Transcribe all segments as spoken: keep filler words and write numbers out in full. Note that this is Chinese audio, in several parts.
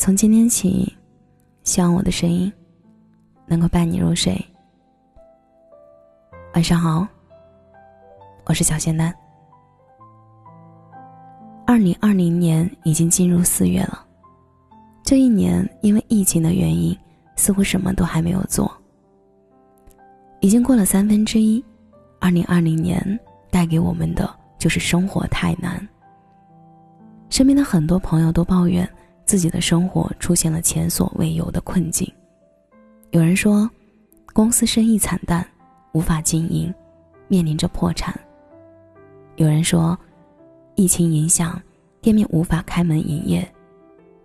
从今天起，希望我的声音能够伴你入睡。晚上好，我是小仙丹。二零二零年已经进入四月了，这一年因为疫情的原因，似乎什么都还没有做。已经过了三分之一，二零二零年带给我们的就是生活太难。身边的很多朋友都抱怨自己的生活出现了前所未有的困境。有人说，公司生意惨淡，无法经营，面临着破产。有人说，疫情影响，店面无法开门营业，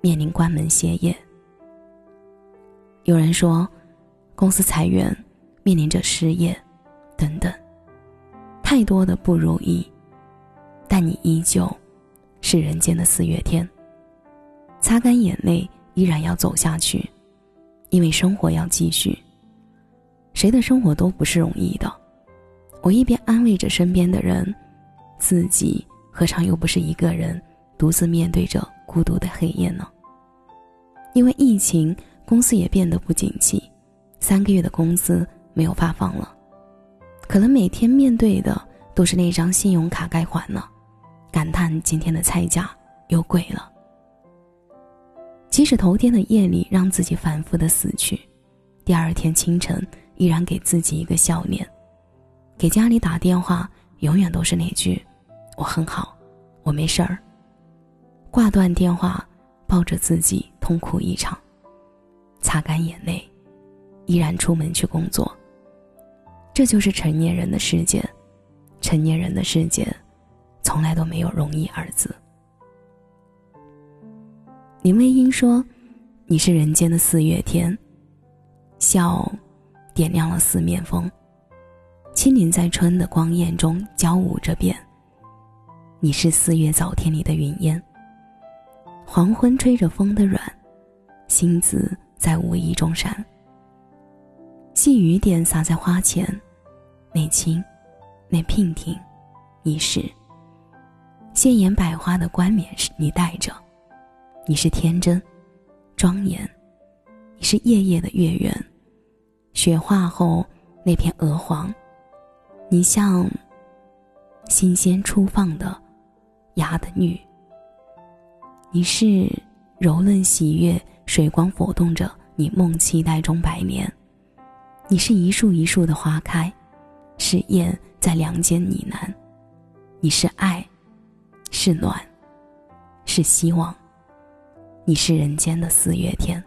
面临关门歇业。有人说，公司裁员，面临着失业，等等。太多的不如意，但你依旧是人间的四月天。擦干眼泪，依然要走下去，因为生活要继续。谁的生活都不是容易的。我一边安慰着身边的人，自己何尝又不是一个人独自面对着孤独的黑夜呢？因为疫情，公司也变得不景气，三个月的工资没有发放了，可能每天面对的都是那张信用卡该还了，感叹今天的菜价又贵了。即使头天的夜里让自己反复的死去，第二天清晨依然给自己一个笑脸。给家里打电话永远都是那句，我很好，我没事儿。挂断电话，抱着自己痛哭一场，擦干眼泪，依然出门去工作。这就是成年人的世界，成年人的世界从来都没有容易二字。林徽因说，你是人间的四月天，笑点亮了四面风，亲临在春的光艳中交舞着变。你是四月早天里的云烟，黄昏吹着风的软，星子在无意中闪，细雨点洒在花前，那清那娉婷，你是鲜艳百花的冠冕，你戴着。你是天真庄严，你是夜夜的月圆，雪化后那片鹅黄，你像新鲜初放的芽的绿。你是柔嫩喜悦，水光浮动着你梦期待中白莲。你是一树一树的花开，是燕在梁间呢喃。你是爱，是暖，是希望。你是人间的四月天。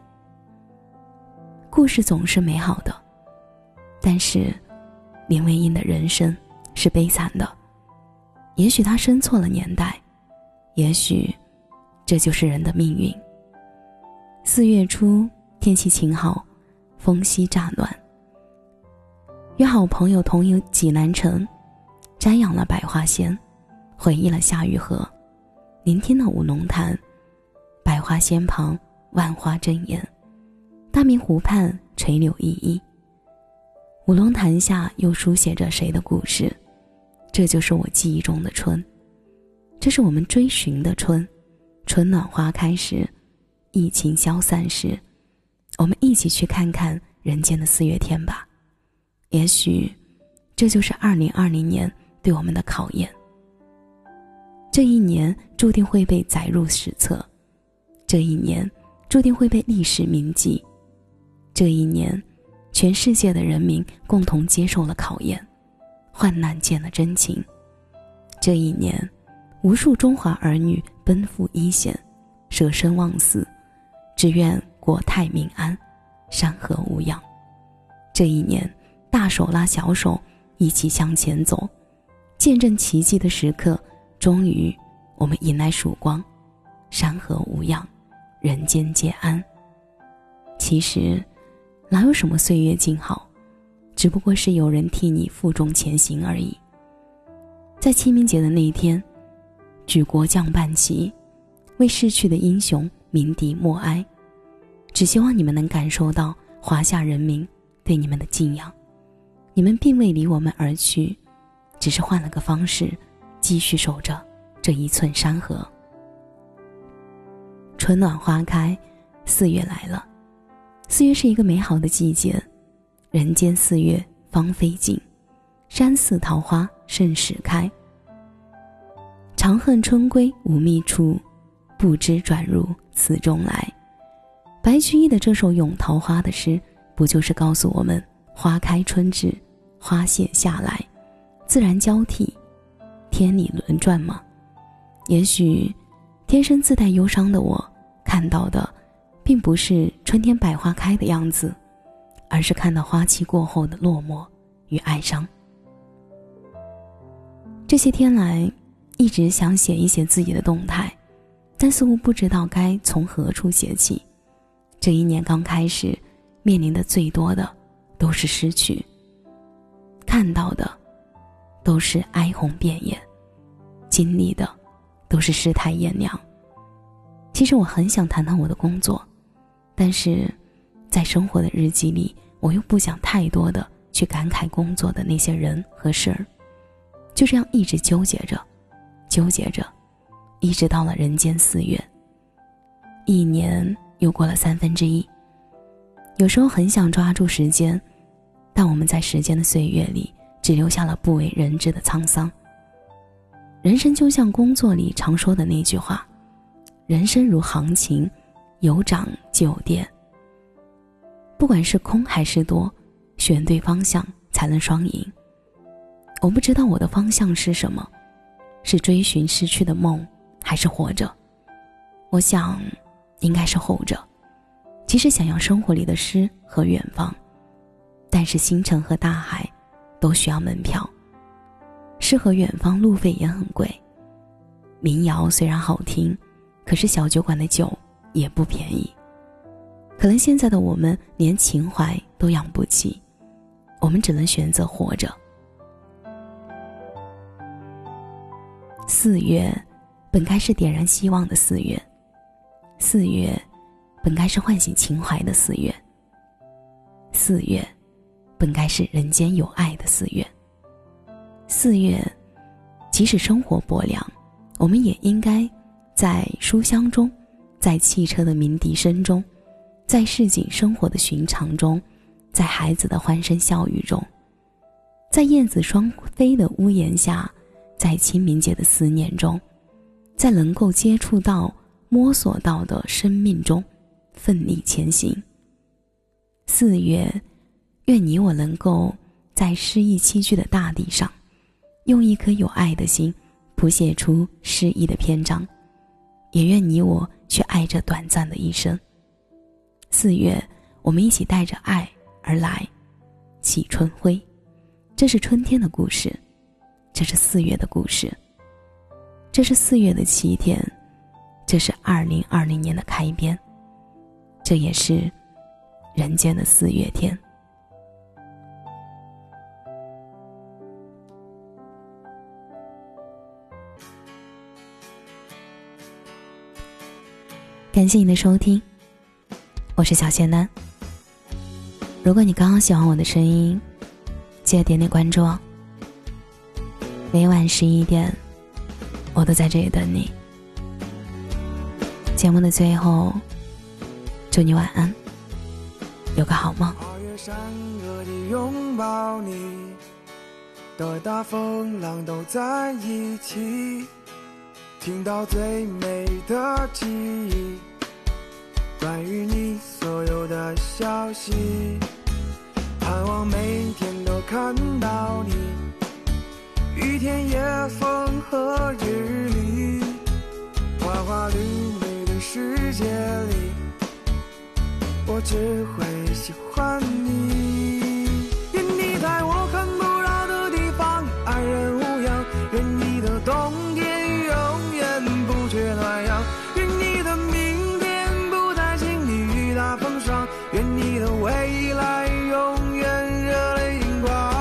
故事总是美好的，但是林徽因的人生是悲惨的。也许她生错了年代，也许这就是人的命运。四月初天气晴好，风息乍暖，约好朋友同游济南城，瞻仰了百花仙，回忆了夏雨荷，聆听了五龙潭。百花仙旁万花争艳，大明湖畔垂柳依依，五龙潭下又书写着谁的故事。这就是我记忆中的春，这是我们追寻的春。春暖花开时，疫情消散时，我们一起去看看人间的四月天吧。也许这就是二零二零年对我们的考验。这一年注定会被载入史册，这一年注定会被历史铭记，这一年全世界的人民共同接受了考验，患难见了真情。这一年无数中华儿女奔赴一线，舍身忘死，只愿国泰民安，山河无恙。这一年大手拉小手一起向前走，见证奇迹的时刻，终于我们迎来曙光，山河无恙，人间皆安。其实哪有什么岁月静好，只不过是有人替你负重前行而已。在清明节的那一天，举国降半旗，为逝去的英雄鸣笛默哀。只希望你们能感受到华夏人民对你们的敬仰。你们并未离我们而去，只是换了个方式继续守着这一寸山河。春暖花开，四月来了，四月是一个美好的季节，人间四月芳菲尽，山寺桃花盛时开。长恨春归无觅处，不知转入词中来。白居易的这首咏桃花的诗，不就是告诉我们花开春至，花谢夏来，自然交替，天理轮转吗？也许天生自带忧伤的我，看到的并不是春天百花开的样子，而是看到花期过后的落寞与哀伤。这些天来一直想写一写自己的动态，但似乎不知道该从何处写起。这一年刚开始，面临的最多的都是失去，看到的都是哀鸿遍野，经历的都是世态炎凉。其实我很想谈谈我的工作，但是在生活的日记里，我又不想太多的去感慨工作的那些人和事儿，就这样一直纠结着纠结着，一直到了人间四月。一年又过了三分之一，有时候很想抓住时间，但我们在时间的岁月里，只留下了不为人知的沧桑。人生就像工作里常说的那句话，人生如行情，有涨就有跌。不管是空还是多，选对方向才能双赢。我不知道我的方向是什么，是追寻失去的梦，还是活着？我想应该是后者。其实想要生活里的诗和远方，但是星辰和大海都需要门票，诗和远方路费也很贵。民谣虽然好听，可是小酒馆的酒也不便宜。可能现在的我们连情怀都养不起，我们只能选择活着。四月本该是点燃希望的四月，四月本该是唤醒情怀的四月，四月本该是人间有爱的四月。四月即使生活薄凉，我们也应该在书香中，在汽车的鸣笛声中，在市井生活的寻常中，在孩子的欢声笑语中，在燕子双飞的屋檐下，在清明节的思念中，在能够接触到摸索到的生命中奋力前行。四月，愿你我能够在诗意栖居的大地上，用一颗有爱的心谱写出诗意的篇章，也愿你我去爱这短暂的一生。四月，我们一起带着爱而来，起春晖。这是春天的故事，这是四月的故事，这是四月的起点，这是二零二零年的开篇，这也是人间的四月天。感谢你的收听，我是小仙丹。如果你刚刚喜欢我的声音，记得点点关注哦。每晚十一点，我都在这里等你。节目的最后，祝你晚安，有个好梦。跨越山河的拥抱你，多大风浪都在一起，听到最美的记忆，关于你所有的消息，盼望每天都看到你。雨天、夜风和日丽，花花绿绿的世界里，我只会喜欢你。愿你在我看不到的地方安然无恙，愿你的冬天永远不缺暖阳，愿你的明天不再经历雨打风霜，愿你的未来永远热泪盈眶。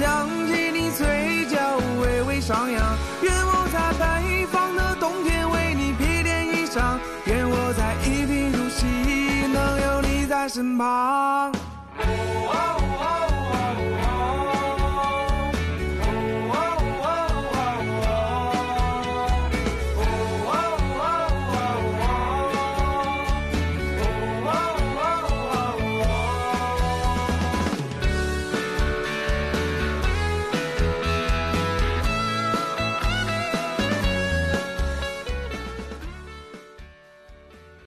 想起你嘴角微微上扬，愿我在北方的冬天为你披件衣裳，愿我在一贫如洗能有你在身旁。哦哦